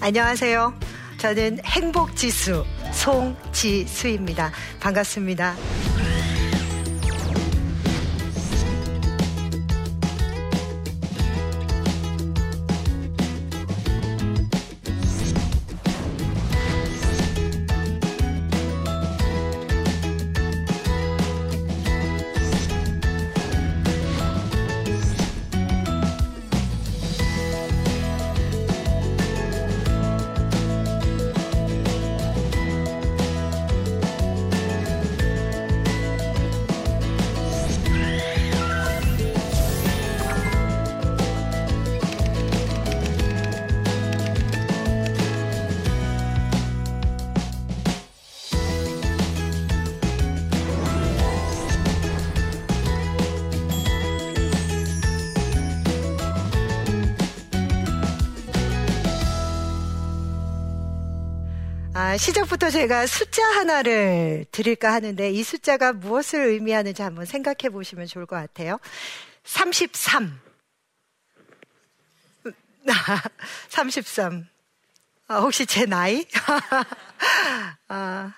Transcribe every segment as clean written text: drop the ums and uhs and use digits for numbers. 안녕하세요. 저는 행복지수 송지수입니다. 반갑습니다. 시작부터 제가 숫자 하나를 드릴까 하는데 이 숫자가 무엇을 의미하는지 한번 생각해 보시면 좋을 것 같아요. 33. 33. 혹시 제 나이?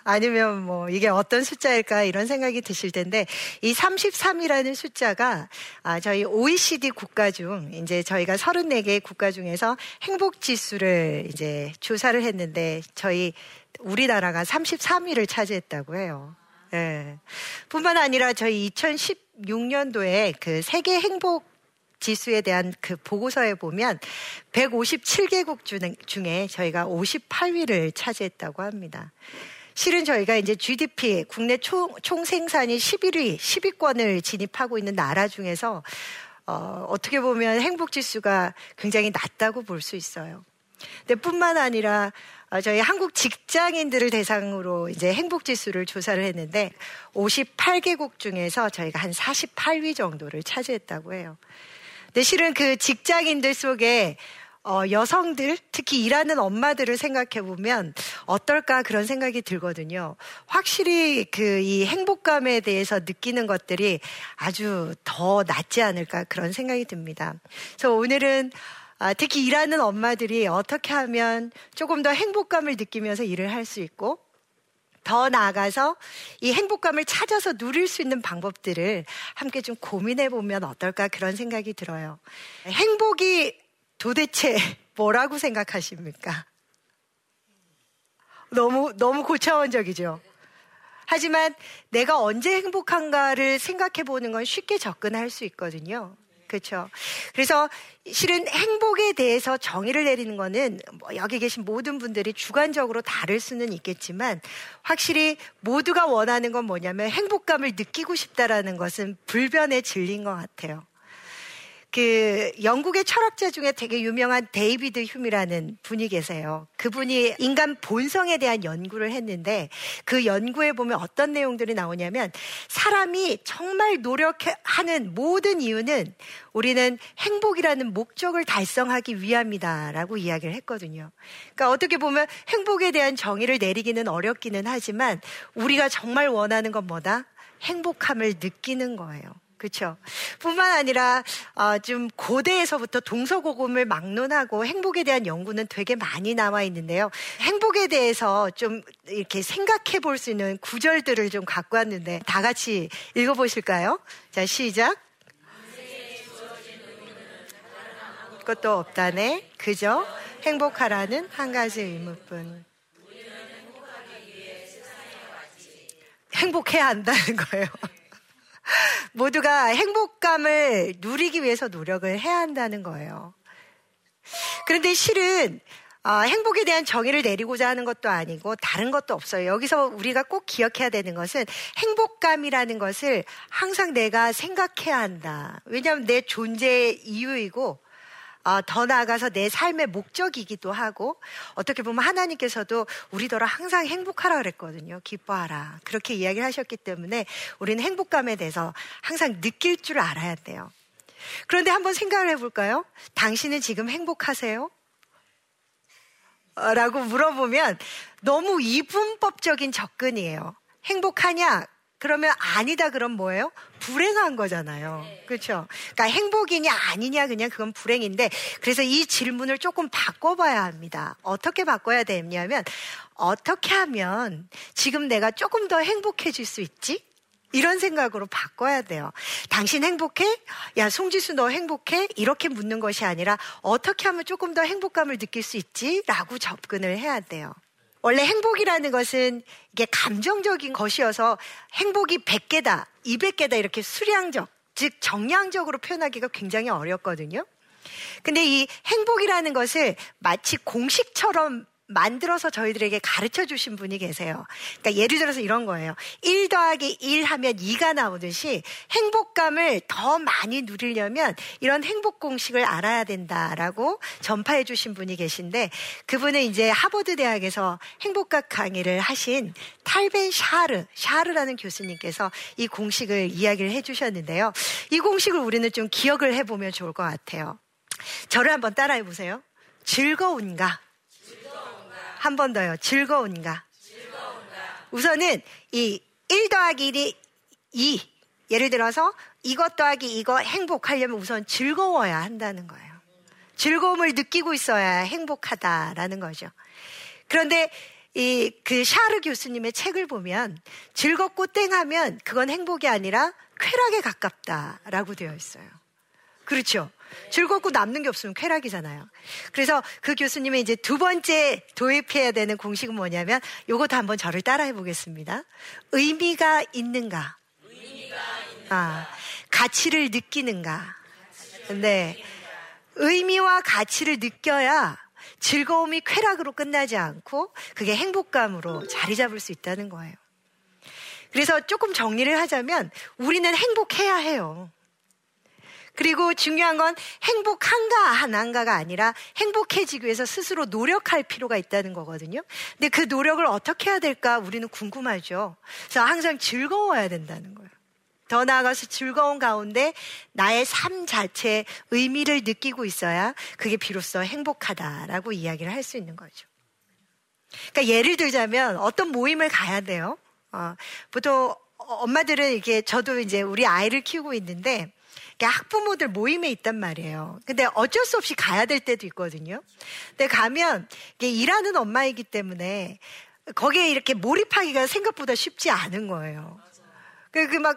아니면 뭐 이게 어떤 숫자일까 이런 생각이 드실 텐데 이 33이라는 숫자가 저희 OECD 국가 중 이제 저희가 34개 국가 중에서 행복지수를 이제 조사를 했는데 우리나라가 33위를 차지했다고 해요. 예. 뿐만 아니라 저희 2016년도에 그 세계 행복 지수에 대한 그 보고서에 보면 157개국 중에 저희가 58위를 차지했다고 합니다. 실은 저희가 이제 GDP, 국내 총생산이 10위권을 진입하고 있는 나라 중에서 어떻게 보면 행복지수가 굉장히 낮다고 볼 수 있어요. 근데 뿐만 아니라 저희 한국 직장인들을 대상으로 이제 행복지수를 조사를 했는데 58개국 중에서 저희가 한 48위 정도를 차지했다고 해요. 근데 실은 그 직장인들 속에 여성들, 특히 일하는 엄마들을 생각해 보면 어떨까 그런 생각이 들거든요. 확실히 그 이 행복감에 대해서 느끼는 것들이 아주 더 낫지 않을까 그런 생각이 듭니다. 그래서 오늘은 특히 일하는 엄마들이 어떻게 하면 조금 더 행복감을 느끼면서 일을 할 수 있고 더 나아가서 이 행복감을 찾아서 누릴 수 있는 방법들을 함께 좀 고민해 보면 어떨까 그런 생각이 들어요. 행복이 도대체 뭐라고 생각하십니까? 너무 고차원적이죠. 하지만 내가 언제 행복한가를 생각해 보는 건 쉽게 접근할 수 있거든요. 그렇죠. 그래서 실은 행복에 대해서 정의를 내리는 거는 뭐 여기 계신 모든 분들이 주관적으로 다를 수는 있겠지만 확실히 모두가 원하는 건 뭐냐면 행복감을 느끼고 싶다라는 것은 불변의 진리인 것 같아요. 그 영국의 철학자 중에 되게 유명한 데이비드 휴미라는 분이 계세요. 그분이 인간 본성에 대한 연구를 했는데 그 연구에 보면 어떤 내용들이 나오냐면 사람이 정말 노력하는 모든 이유는 우리는 행복이라는 목적을 달성하기 위함이다라고 이야기를 했거든요. 그러니까 어떻게 보면 행복에 대한 정의를 내리기는 어렵기는 하지만 우리가 정말 원하는 건 뭐다? 행복함을 느끼는 거예요. 그렇죠. 뿐만 아니라 좀 고대에서부터 동서고금을 막론하고 행복에 대한 연구는 되게 많이 나와 있는데요. 행복에 대해서 좀 이렇게 생각해 볼 수 있는 구절들을 좀 갖고 왔는데 다 같이 읽어보실까요? 자, 시작. 그것도 없다네. 그저 행복하라는 한 가지 의무뿐. 행복해야 한다는 거예요. 모두가 행복감을 누리기 위해서 노력을 해야 한다는 거예요. 그런데 실은 행복에 대한 정의를 내리고자 하는 것도 아니고 다른 것도 없어요. 여기서 우리가 꼭 기억해야 되는 것은 행복감이라는 것을 항상 내가 생각해야 한다. 왜냐하면 내 존재의 이유이고 더 나아가서 내 삶의 목적이기도 하고 어떻게 보면 하나님께서도 우리더러 항상 행복하라 그랬거든요. 기뻐하라 그렇게 이야기를 하셨기 때문에 우리는 행복감에 대해서 항상 느낄 줄 알아야 돼요. 그런데 한번 생각을 해볼까요? 당신은 지금 행복하세요? 라고 물어보면 너무 이분법적인 접근이에요. 행복하냐? 그러면 아니다 그럼 뭐예요? 불행한 거잖아요. 그렇죠? 그러니까 행복이냐 아니냐 그냥 그건 불행인데, 그래서 이 질문을 조금 바꿔봐야 합니다. 어떻게 바꿔야 되냐면, 어떻게 하면 지금 내가 조금 더 행복해질 수 있지? 이런 생각으로 바꿔야 돼요. 당신 행복해? 야, 송지수 너 행복해? 이렇게 묻는 것이 아니라 어떻게 하면 조금 더 행복감을 느낄 수 있지? 라고 접근을 해야 돼요. 원래 행복이라는 것은 이게 감정적인 것이어서 행복이 100개다, 200개다 이렇게 수량적, 즉 정량적으로 표현하기가 굉장히 어렵거든요. 근데 이 행복이라는 것을 마치 공식처럼 만들어서 저희들에게 가르쳐 주신 분이 계세요. 그러니까 예를 들어서 이런 거예요. 1 더하기 1 하면 2가 나오듯이 행복감을 더 많이 누리려면 이런 행복 공식을 알아야 된다라고 전파해 주신 분이 계신데, 그분은 이제 하버드 대학에서 행복학 강의를 하신 탈벤 샤르라는 교수님께서 이 공식을 이야기를 해 주셨는데요. 이 공식을 우리는 좀 기억을 해보면 좋을 것 같아요. 저를 한번 따라해 보세요. 즐거운가? 한 번 더요. 즐거운가. 우선은 이 1 더하기 1이 2. 예를 들어서 이것 더하기 이거 행복하려면 우선 즐거워야 한다는 거예요. 즐거움을 느끼고 있어야 행복하다라는 거죠. 그런데 이 그 샤르 교수님의 책을 보면 즐겁고 땡하면 그건 행복이 아니라 쾌락에 가깝다라고 되어 있어요. 그렇죠? 즐겁고 남는 게 없으면 쾌락이잖아요. 그래서 그 교수님의 이제 두 번째 도입해야 되는 공식은 뭐냐면, 요것도 한번 저를 따라해 보겠습니다. 의미가 있는가? 아, 가치를 느끼는가? 네. 의미와 가치를 느껴야 즐거움이 쾌락으로 끝나지 않고 그게 행복감으로 자리 잡을 수 있다는 거예요. 그래서 조금 정리를 하자면 우리는 행복해야 해요. 그리고 중요한 건 행복한가 안 한가가 아니라 행복해지기 위해서 스스로 노력할 필요가 있다는 거거든요. 근데 그 노력을 어떻게 해야 될까 우리는 궁금하죠. 그래서 항상 즐거워야 된다는 거예요. 더 나아가서 즐거운 가운데 나의 삶 자체의 의미를 느끼고 있어야 그게 비로소 행복하다라고 이야기를 할 수 있는 거죠. 그러니까 예를 들자면 어떤 모임을 가야 돼요. 보통 엄마들은 이렇게, 저도 이제 우리 아이를 키우고 있는데 학부모들 모임에 있단 말이에요. 근데 어쩔 수 없이 가야 될 때도 있거든요. 근데 가면 일하는 엄마이기 때문에 거기에 이렇게 몰입하기가 생각보다 쉽지 않은 거예요.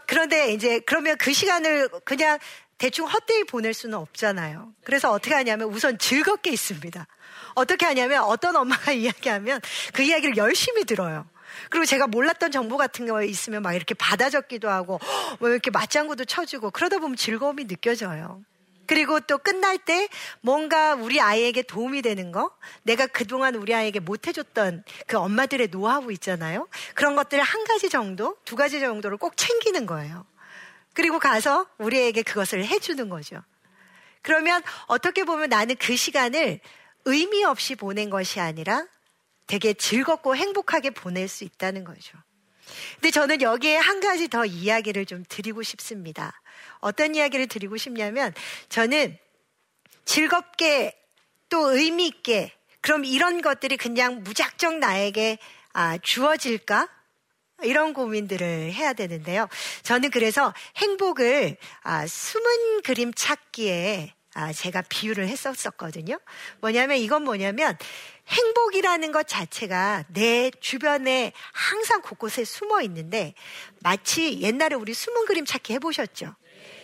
그런데 이제 그러면 그 시간을 그냥 대충 헛되이 보낼 수는 없잖아요. 그래서 어떻게 하냐면 우선 즐겁게 있습니다. 어떻게 하냐면 어떤 엄마가 이야기하면 그 이야기를 열심히 들어요. 그리고 제가 몰랐던 정보 같은 거 있으면 막 이렇게 받아 적기도 하고, 뭐 이렇게 맞장구도 쳐주고, 그러다 보면 즐거움이 느껴져요. 그리고 또 끝날 때 뭔가 우리 아이에게 도움이 되는 거, 내가 그동안 우리 아이에게 못 해줬던 그 엄마들의 노하우 있잖아요. 그런 것들을 한 가지 정도, 두 가지 정도를 꼭 챙기는 거예요. 그리고 가서 우리에게 그것을 해주는 거죠. 그러면 어떻게 보면 나는 그 시간을 의미 없이 보낸 것이 아니라 되게 즐겁고 행복하게 보낼 수 있다는 거죠. 근데 저는 여기에 한 가지 더 이야기를 좀 드리고 싶습니다. 어떤 이야기를 드리고 싶냐면, 저는 즐겁게 또 의미 있게, 그럼 이런 것들이 그냥 무작정 나에게 주어질까? 이런 고민들을 해야 되는데요. 저는 그래서 행복을 숨은 그림 찾기에 제가 비유를 했었거든요. 뭐냐면, 이건 뭐냐면 행복이라는 것 자체가 내 주변에 항상 곳곳에 숨어 있는데, 마치 옛날에 우리 숨은 그림 찾기 해보셨죠?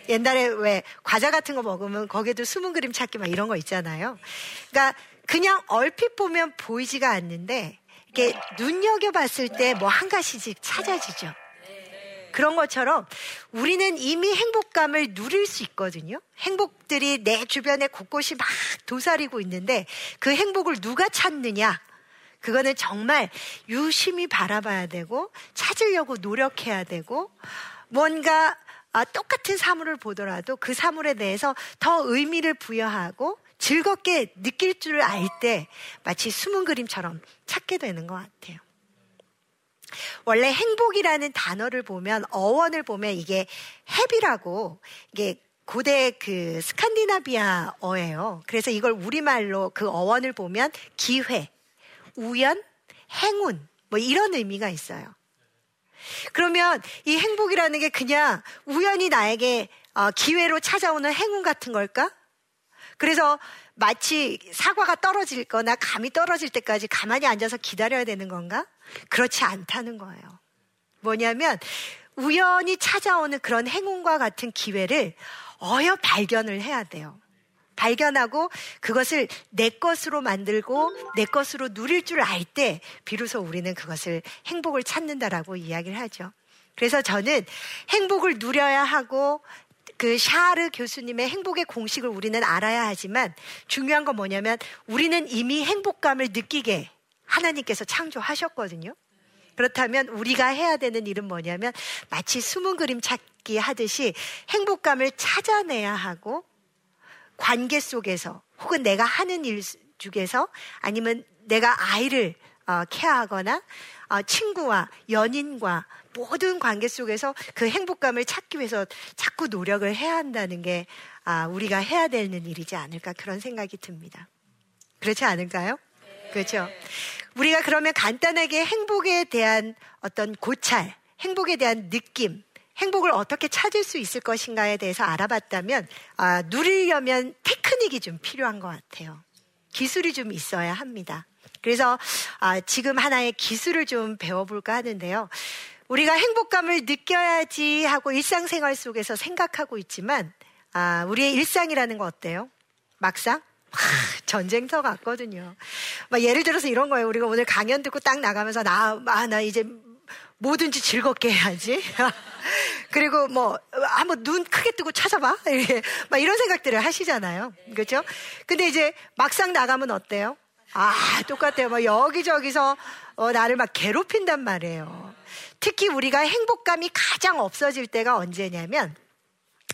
옛날에 왜 과자 같은 거 먹으면 거기에도 숨은 그림 찾기 막 이런 거 있잖아요. 그러니까 그냥 얼핏 보면 보이지가 않는데 이렇게 눈여겨봤을 때 뭐 한 가지씩 찾아지죠. 그런 것처럼 우리는 이미 행복감을 누릴 수 있거든요. 행복들이 내 주변에 곳곳이 막 도사리고 있는데 그 행복을 누가 찾느냐? 그거는 정말 유심히 바라봐야 되고, 찾으려고 노력해야 되고, 뭔가 똑같은 사물을 보더라도 그 사물에 대해서 더 의미를 부여하고 즐겁게 느낄 줄 알 때 마치 숨은 그림처럼 찾게 되는 것 같아요. 원래 행복이라는 단어를 보면, 어원을 보면 이게 햅이라고, 이게 고대 그 스칸디나비아어예요. 그래서 이걸 우리말로 그 어원을 보면 기회, 우연, 행운 뭐 이런 의미가 있어요. 그러면 이 행복이라는 게 그냥 우연히 나에게 기회로 찾아오는 행운 같은 걸까? 그래서 마치 사과가 떨어질 거나 감이 떨어질 때까지 가만히 앉아서 기다려야 되는 건가? 그렇지 않다는 거예요. 뭐냐면 우연히 찾아오는 그런 행운과 같은 기회를 어여 발견을 해야 돼요. 발견하고 그것을 내 것으로 만들고 내 것으로 누릴 줄 알 때 비로소 우리는 그것을 행복을 찾는다라고 이야기를 하죠. 그래서 저는 행복을 누려야 하고 그 샤르 교수님의 행복의 공식을 우리는 알아야 하지만 중요한 건 뭐냐면 우리는 이미 행복감을 느끼게 하나님께서 창조하셨거든요. 그렇다면 우리가 해야 되는 일은 뭐냐면 마치 숨은 그림 찾기 하듯이 행복감을 찾아내야 하고 관계 속에서 혹은 내가 하는 일 중에서 아니면 내가 아이를 케어하거나 친구와 연인과 모든 관계 속에서 그 행복감을 찾기 위해서 자꾸 노력을 해야 한다는 게 우리가 해야 되는 일이지 않을까 그런 생각이 듭니다. 그렇지 않을까요? 네. 그렇죠? 우리가 그러면 간단하게 행복에 대한 어떤 고찰, 행복에 대한 느낌, 행복을 어떻게 찾을 수 있을 것인가에 대해서 알아봤다면 누리려면 테크닉이 좀 필요한 것 같아요. 기술이 좀 있어야 합니다. 그래서 지금 하나의 기술을 좀 배워볼까 하는데요. 우리가 행복감을 느껴야지 하고 일상생활 속에서 생각하고 있지만 우리의 일상이라는 거 어때요? 막상? 전쟁터 같거든요. 막 예를 들어서 이런 거예요. 우리가 오늘 강연 듣고 딱 나가면서 나 이제 뭐든지 즐겁게 해야지. 그리고 뭐 한번 눈 크게 뜨고 찾아봐. 막 이런 생각들을 하시잖아요. 그렇죠? 근데 이제 막상 나가면 어때요? 똑같아요. 막 여기저기서 나를 막 괴롭힌단 말이에요. 특히 우리가 행복감이 가장 없어질 때가 언제냐면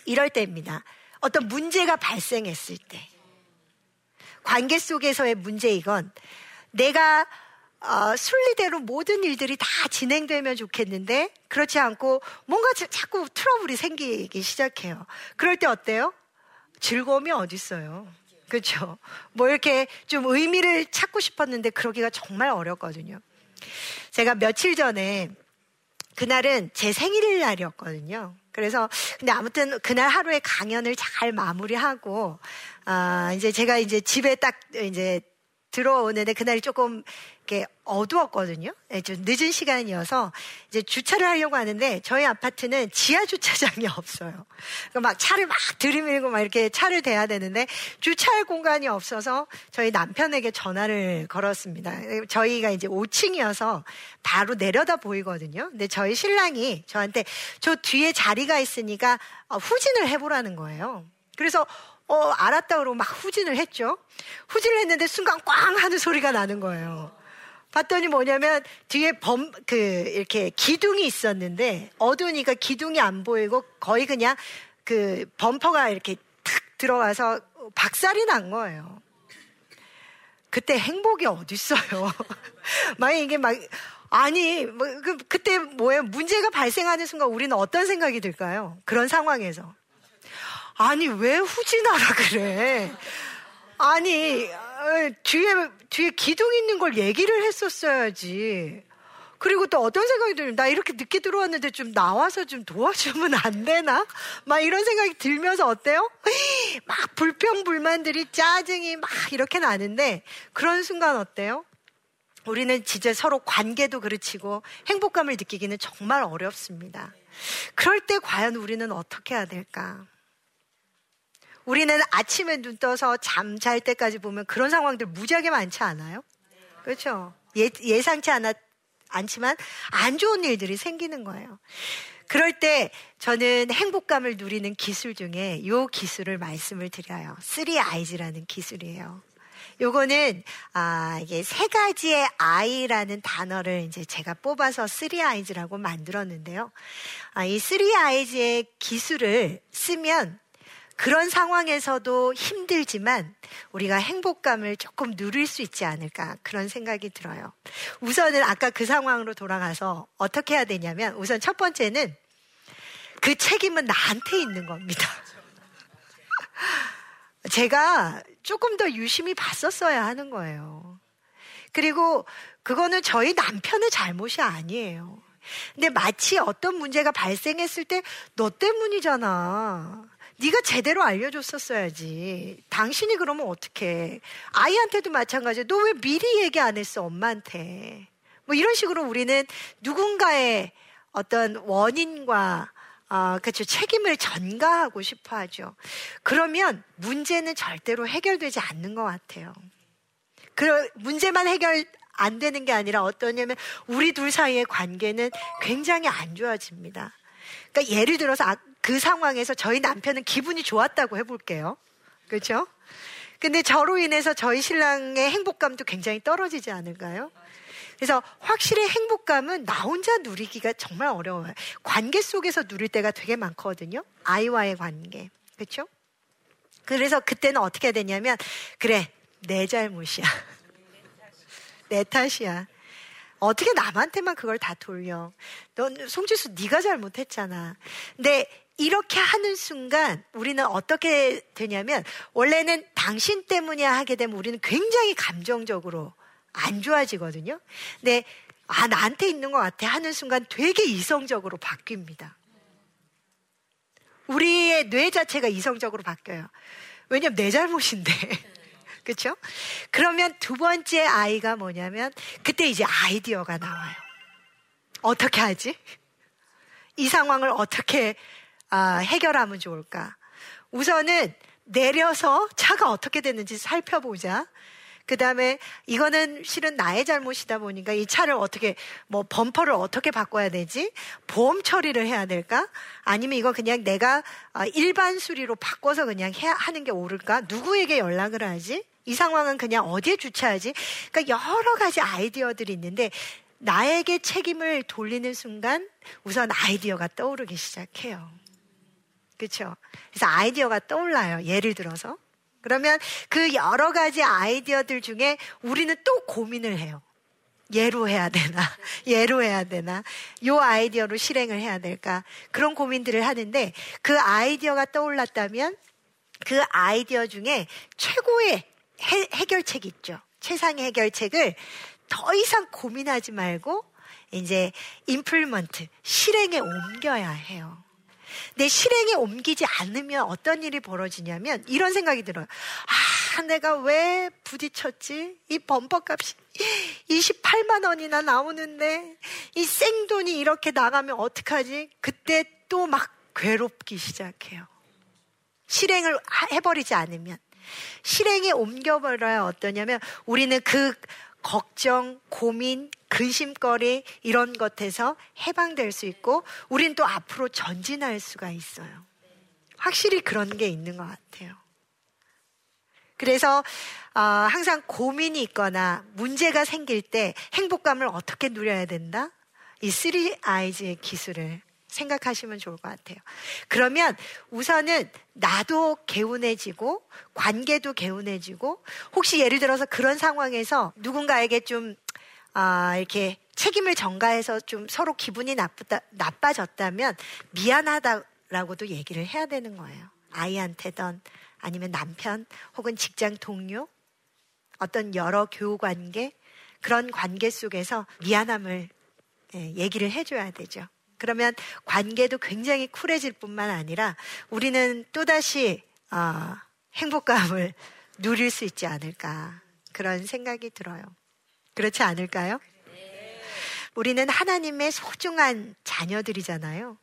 이럴 때입니다. 어떤 문제가 발생했을 때. 관계 속에서의 문제이건 내가 순리대로 모든 일들이 다 진행되면 좋겠는데 그렇지 않고 뭔가 자꾸 트러블이 생기기 시작해요. 그럴 때 어때요? 즐거움이 어디 있어요? 그렇죠? 뭐 이렇게 좀 의미를 찾고 싶었는데 그러기가 정말 어렵거든요. 제가 며칠 전에 그날은 제 생일날이었거든요. 그래서 근데 아무튼 그날 하루의 강연을 잘 마무리하고 이제 제가 이제 집에 딱 이제 들어오는데 그날이 조금 이렇게 어두웠거든요. 좀 늦은 시간이어서 이제 주차를 하려고 하는데 저희 아파트는 지하 주차장이 없어요. 그러니까 막 차를 막 들이밀고 막 이렇게 차를 대야 되는데 주차할 공간이 없어서 저희 남편에게 전화를 걸었습니다. 저희가 이제 5층이어서 바로 내려다 보이거든요. 근데 저희 신랑이 저한테 저 뒤에 자리가 있으니까 후진을 해보라는 거예요. 그래서 알았다 그러고 막 후진을 했죠. 후진을 했는데 순간 꽝 하는 소리가 나는 거예요. 봤더니 뭐냐면 뒤에 이렇게 기둥이 있었는데 어두우니까 기둥이 안 보이고 거의 그냥 그 범퍼가 이렇게 탁 들어와서 박살이 난 거예요. 그때 행복이 어딨어요. 그때 뭐예요? 문제가 발생하는 순간 우리는 어떤 생각이 들까요? 그런 상황에서. 아니 왜 후진하라 그래? 아니 뒤에 기둥 있는 걸 얘기를 했었어야지. 그리고 또 어떤 생각이 들면 나 이렇게 늦게 들어왔는데 좀 나와서 좀 도와주면 안 되나? 막 이런 생각이 들면서 어때요? 막 불평불만들이 짜증이 막 이렇게 나는데 그런 순간 어때요? 우리는 진짜 서로 관계도 그르치고 행복감을 느끼기는 정말 어렵습니다. 그럴 때 과연 우리는 어떻게 해야 될까? 우리는 아침에 눈 떠서 잠 잘 때까지 보면 그런 상황들 무지하게 많지 않아요? 그렇죠? 예상치 않지만 안 좋은 일들이 생기는 거예요. 그럴 때 저는 행복감을 누리는 기술 중에 이 기술을 말씀을 드려요. 3I라는 기술이에요. 요거는 이게 세 가지의 I라는 단어를 이제 제가 뽑아서 3I라고 만들었는데요. 이 3I의 기술을 쓰면 그런 상황에서도 힘들지만 우리가 행복감을 조금 누릴 수 있지 않을까 그런 생각이 들어요. 우선은 아까 그 상황으로 돌아가서 어떻게 해야 되냐면 우선 첫 번째는 그 책임은 나한테 있는 겁니다. 제가 조금 더 유심히 봤었어야 하는 거예요. 그리고 그거는 저희 남편의 잘못이 아니에요. 근데 마치 어떤 문제가 발생했을 때 너 때문이잖아. 네가 제대로 알려줬었어야지. 당신이 그러면 어떡해. 아이한테도 마찬가지야. 너 왜 미리 얘기 안 했어, 엄마한테. 뭐 이런 식으로 우리는 누군가의 어떤 원인과 그렇죠. 책임을 전가하고 싶어 하죠. 그러면 문제는 절대로 해결되지 않는 것 같아요. 문제만 해결 안 되는 게 아니라 어떠냐면 우리 둘 사이의 관계는 굉장히 안 좋아집니다. 그러니까 예를 들어서 그 상황에서 저희 남편은 기분이 좋았다고 해볼게요. 그렇죠? 근데 저로 인해서 저희 신랑의 행복감도 굉장히 떨어지지 않을까요? 그래서 확실히 행복감은 나 혼자 누리기가 정말 어려워요. 관계 속에서 누릴 때가 되게 많거든요. 아이와의 관계. 그렇죠? 그래서 그때는 어떻게 해야 되냐면 그래, 내 잘못이야. 내 탓이야. 어떻게 남한테만 그걸 다 돌려. 넌 송지수 네가 잘못했잖아. 근데 이렇게 하는 순간 우리는 어떻게 되냐면 원래는 당신 때문이야 하게 되면 우리는 굉장히 감정적으로 안 좋아지거든요. 근데 아 나한테 있는 것 같아 하는 순간 되게 이성적으로 바뀝니다. 우리의 뇌 자체가 이성적으로 바뀌어요. 왜냐면 내 잘못인데. 그렇죠? 그러면 두 번째 아이가 뭐냐면 그때 이제 아이디어가 나와요. 어떻게 하지? 이 상황을 어떻게 해결하면 좋을까? 우선은 내려서 차가 어떻게 됐는지 살펴보자. 그 다음에 이거는 실은 나의 잘못이다 보니까 이 차를 어떻게 뭐 범퍼를 어떻게 바꿔야 되지? 보험 처리를 해야 될까? 아니면 이거 그냥 내가 일반 수리로 바꿔서 그냥 하는 게 옳을까? 누구에게 연락을 하지? 이 상황은 그냥 어디에 주차하지? 그러니까 여러 가지 아이디어들이 있는데 나에게 책임을 돌리는 순간 우선 아이디어가 떠오르기 시작해요. 그렇죠? 그래서 아이디어가 떠올라요. 예를 들어서. 그러면 그 여러 가지 아이디어들 중에 우리는 또 고민을 해요. 얘로 해야 되나? 얘로 해야 되나? 요 아이디어로 실행을 해야 될까? 그런 고민들을 하는데 그 아이디어가 떠올랐다면 그 아이디어 중에 최고의 해결책이 있죠. 최상의 해결책을 더 이상 고민하지 말고 이제 임플리먼트, 실행에 옮겨야 해요. 내 실행에 옮기지 않으면 어떤 일이 벌어지냐면 이런 생각이 들어요. 아, 내가 왜 부딪혔지? 이 범퍼 값이 28만 원이나 나오는데 이 생돈이 이렇게 나가면 어떡하지? 그때 또 막 괴롭기 시작해요. 실행을 해버리지 않으면. 실행에 옮겨버려야 어떠냐면 우리는 그 걱정, 고민, 근심거리 이런 것에서 해방될 수 있고 우린 또 앞으로 전진할 수가 있어요. 확실히 그런 게 있는 것 같아요. 그래서 항상 고민이 있거나 문제가 생길 때 행복감을 어떻게 누려야 된다? 이 3I의 기술을 생각하시면 좋을 것 같아요. 그러면 우선은 나도 개운해지고 관계도 개운해지고 혹시 예를 들어서 그런 상황에서 누군가에게 좀 이렇게 책임을 전가해서 좀 서로 기분이 나빠졌다면 미안하다라고도 얘기를 해야 되는 거예요. 아이한테든 아니면 남편 혹은 직장 동료 어떤 여러 교우관계 그런 관계 속에서 미안함을 얘기를 해줘야 되죠. 그러면 관계도 굉장히 쿨해질 뿐만 아니라 우리는 또다시 행복감을 누릴 수 있지 않을까 그런 생각이 들어요. 그렇지 않을까요? 네. 우리는 하나님의 소중한 자녀들이잖아요.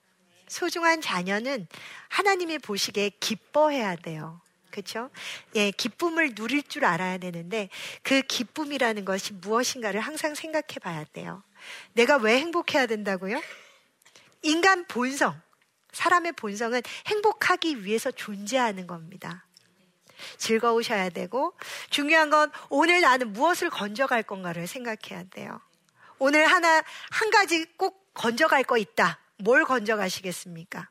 소중한 자녀는 하나님이 보시기에 기뻐해야 돼요. 그렇죠? 예, 기쁨을 누릴 줄 알아야 되는데 그 기쁨이라는 것이 무엇인가를 항상 생각해 봐야 돼요. 내가 왜 행복해야 된다고요? 인간 본성, 사람의 본성은 행복하기 위해서 존재하는 겁니다. 즐거우셔야 되고 중요한 건 오늘 나는 무엇을 건져갈 건가를 생각해야 돼요. 오늘 한 가지 꼭 건져갈 거 있다. 뭘 건져가시겠습니까?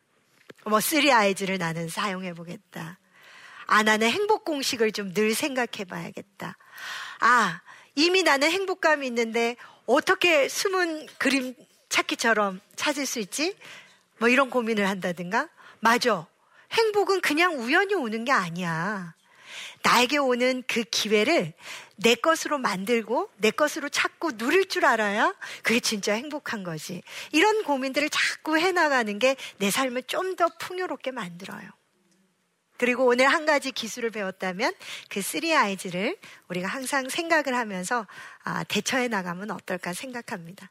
뭐 3I를 나는 사용해보겠다. 아, 나는 행복 공식을 좀 늘 생각해봐야겠다. 아, 이미 나는 행복감이 있는데 어떻게 숨은 그림 찾기처럼 찾을 수 있지? 뭐 이런 고민을 한다든가. 맞아. 행복은 그냥 우연히 오는 게 아니야. 나에게 오는 그 기회를 내 것으로 만들고 내 것으로 찾고 누릴 줄 알아야 그게 진짜 행복한 거지. 이런 고민들을 자꾸 해나가는 게 내 삶을 좀 더 풍요롭게 만들어요. 그리고 오늘 한 가지 기술을 배웠다면 그 3Is를 우리가 항상 생각을 하면서 대처해 나가면 어떨까 생각합니다.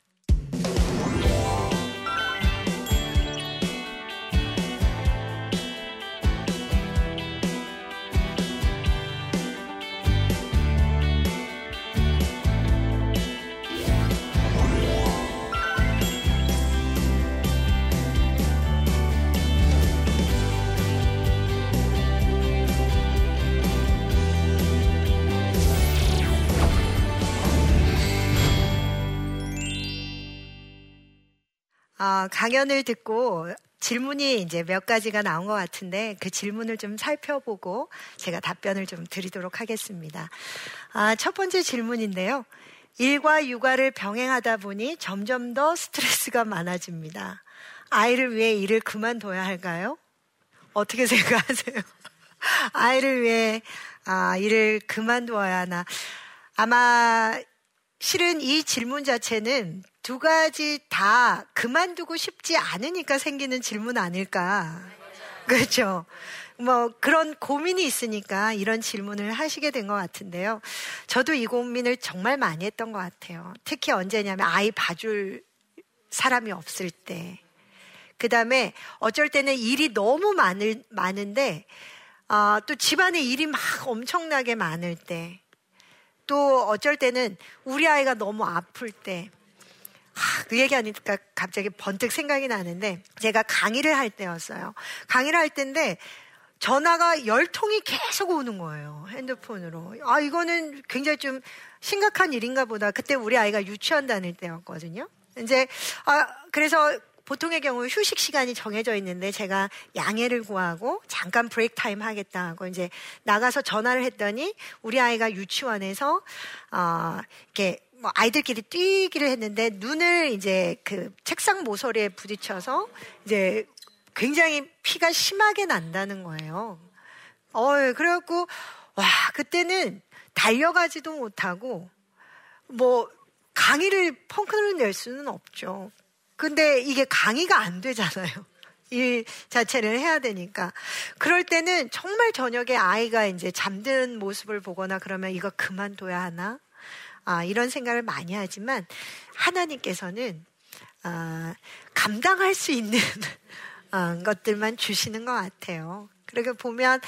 강연을 듣고 질문이 이제 몇 가지가 나온 것 같은데 그 질문을 좀 살펴보고 제가 답변을 좀 드리도록 하겠습니다. 첫 번째 질문인데요. 일과 육아를 병행하다 보니 점점 더 스트레스가 많아집니다. 아이를 위해 일을 그만둬야 할까요? 어떻게 생각하세요? 아이를 위해 일을 그만둬야 하나? 아마 실은 이 질문 자체는 두 가지 다 그만두고 싶지 않으니까 생기는 질문 아닐까. 그렇죠. 뭐 그런 고민이 있으니까 이런 질문을 하시게 된 것 같은데요. 저도 이 고민을 정말 많이 했던 것 같아요. 특히 언제냐면 아이 봐줄 사람이 없을 때. 그 다음에 어쩔 때는 일이 너무 많은데 또 집안에 일이 막 엄청나게 많을 때. 또 어쩔 때는 우리 아이가 너무 아플 때. 그 얘기하니까 갑자기 번뜩 생각이 나는데 제가 강의를 할 때였어요. 강의를 할 때인데 전화가 10통이 계속 오는 거예요. 핸드폰으로. 이거는 굉장히 좀 심각한 일인가 보다. 그때 우리 아이가 유치원 다닐 때였거든요. 이제 그래서 보통의 경우 휴식 시간이 정해져 있는데 제가 양해를 구하고 잠깐 브레이크 타임 하겠다 하고 이제 나가서 전화를 했더니 우리 아이가 유치원에서 이렇게 뭐 아이들끼리 뛰기를 했는데 눈을 이제 그 책상 모서리에 부딪혀서 이제 굉장히 피가 심하게 난다는 거예요. 그래갖고 그때는 달려가지도 못하고 뭐 강의를 펑크를 낼 수는 없죠. 근데 이게 강의가 안 되잖아요. 일 자체를 해야 되니까. 그럴 때는 정말 저녁에 아이가 이제 잠드는 모습을 보거나 그러면 이거 그만둬야 하나? 이런 생각을 많이 하지만 하나님께서는 감당할 수 있는 것들만 주시는 것 같아요. 그렇게 보면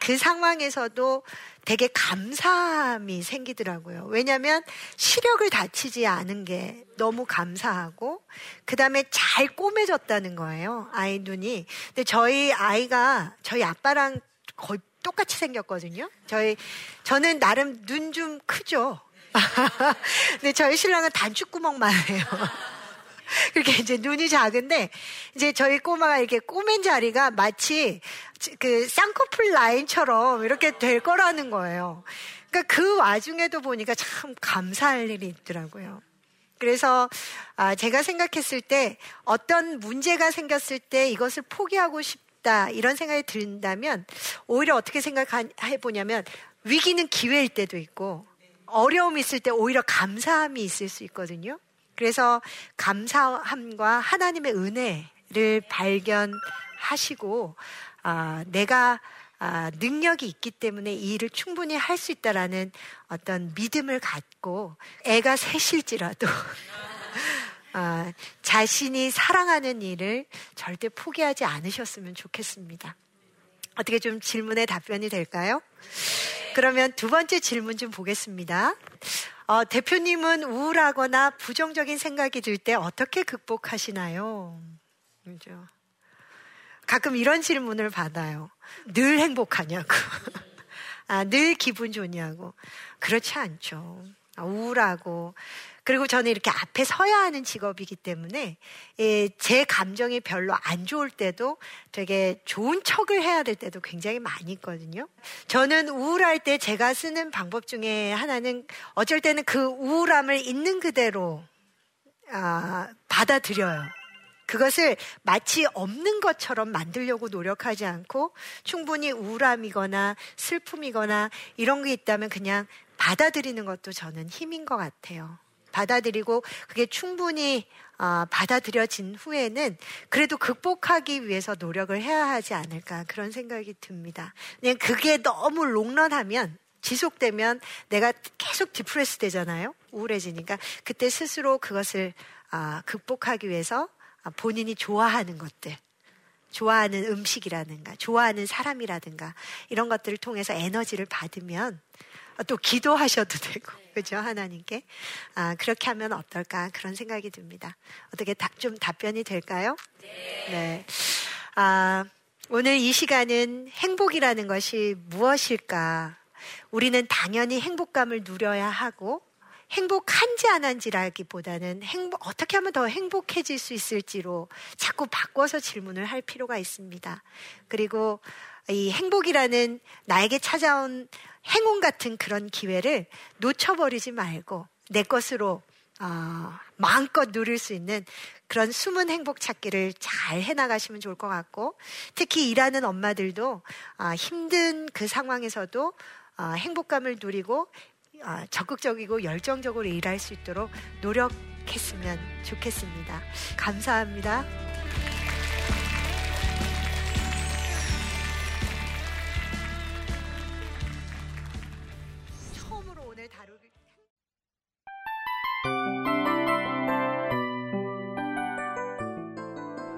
그 상황에서도 되게 감사함이 생기더라고요. 왜냐하면 시력을 다치지 않은 게 너무 감사하고 그 다음에 잘 꼬매졌다는 거예요. 아이 눈이. 근데 저희 아이가 저희 아빠랑 거의 똑같이 생겼거든요. 저는 나름 눈 좀 크죠. 근데 저희 신랑은 단추구멍만 해요. 그렇게 이제 눈이 작은데 이제 저희 꼬마가 이렇게 꼬맨 자리가 마치 그 쌍꺼풀 라인처럼 이렇게 될 거라는 거예요. 그러니까 그 와중에도 보니까 참 감사할 일이 있더라고요. 그래서 제가 생각했을 때 어떤 문제가 생겼을 때 이것을 포기하고 싶다 이런 생각이 든다면 오히려 어떻게 생각해보냐면 위기는 기회일 때도 있고 어려움이 있을 때 오히려 감사함이 있을 수 있거든요. 그래서 감사함과 하나님의 은혜를 발견하시고 내가 능력이 있기 때문에 이 일을 충분히 할 수 있다라는 어떤 믿음을 갖고 애가 셋일지라도 자신이 사랑하는 일을 절대 포기하지 않으셨으면 좋겠습니다. 어떻게 좀 질문에 답변이 될까요? 그러면 두 번째 질문 좀 보겠습니다. 대표님은 우울하거나 부정적인 생각이 들 때 어떻게 극복하시나요? 그렇죠. 가끔 이런 질문을 받아요. 늘 행복하냐고. 늘 기분 좋냐고. 그렇지 않죠. 우울하고. 그리고 저는 이렇게 앞에 서야 하는 직업이기 때문에 제 감정이 별로 안 좋을 때도 되게 좋은 척을 해야 될 때도 굉장히 많이 있거든요. 저는 우울할 때 제가 쓰는 방법 중에 하나는 어쩔 때는 그 우울함을 있는 그대로 받아들여요. 그것을 마치 없는 것처럼 만들려고 노력하지 않고 충분히 우울함이거나 슬픔이거나 이런 게 있다면 그냥 받아들이는 것도 저는 힘인 것 같아요. 받아들이고 그게 충분히 받아들여진 후에는 그래도 극복하기 위해서 노력을 해야 하지 않을까 그런 생각이 듭니다. 그냥 그게 너무 롱런하면 지속되면 내가 계속 디프레스 되잖아요. 우울해지니까 그때 스스로 그것을 극복하기 위해서 본인이 좋아하는 것들, 좋아하는 음식이라든가 좋아하는 사람이라든가 이런 것들을 통해서 에너지를 받으면 또 기도하셔도 되고, 그죠? 하나님께. 그렇게 하면 어떨까? 그런 생각이 듭니다. 어떻게 좀 답변이 될까요? 네. 오늘 이 시간은 행복이라는 것이 무엇일까? 우리는 당연히 행복감을 누려야 하고, 행복한지 안 한지라기보다는 어떻게 하면 더 행복해질 수 있을지로 자꾸 바꿔서 질문을 할 필요가 있습니다. 그리고 이 행복이라는 나에게 찾아온 행운 같은 그런 기회를 놓쳐버리지 말고 내 것으로 마음껏 누릴 수 있는 그런 숨은 행복 찾기를 잘 해나가시면 좋을 것 같고, 특히 일하는 엄마들도 힘든 그 상황에서도 행복감을 누리고 적극적이고 열정적으로 일할 수 있도록 노력했으면 좋겠습니다. 감사합니다. 처음으로 오늘 다룰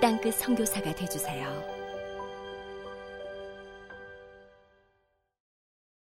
땅끝 선교사가 되어주세요.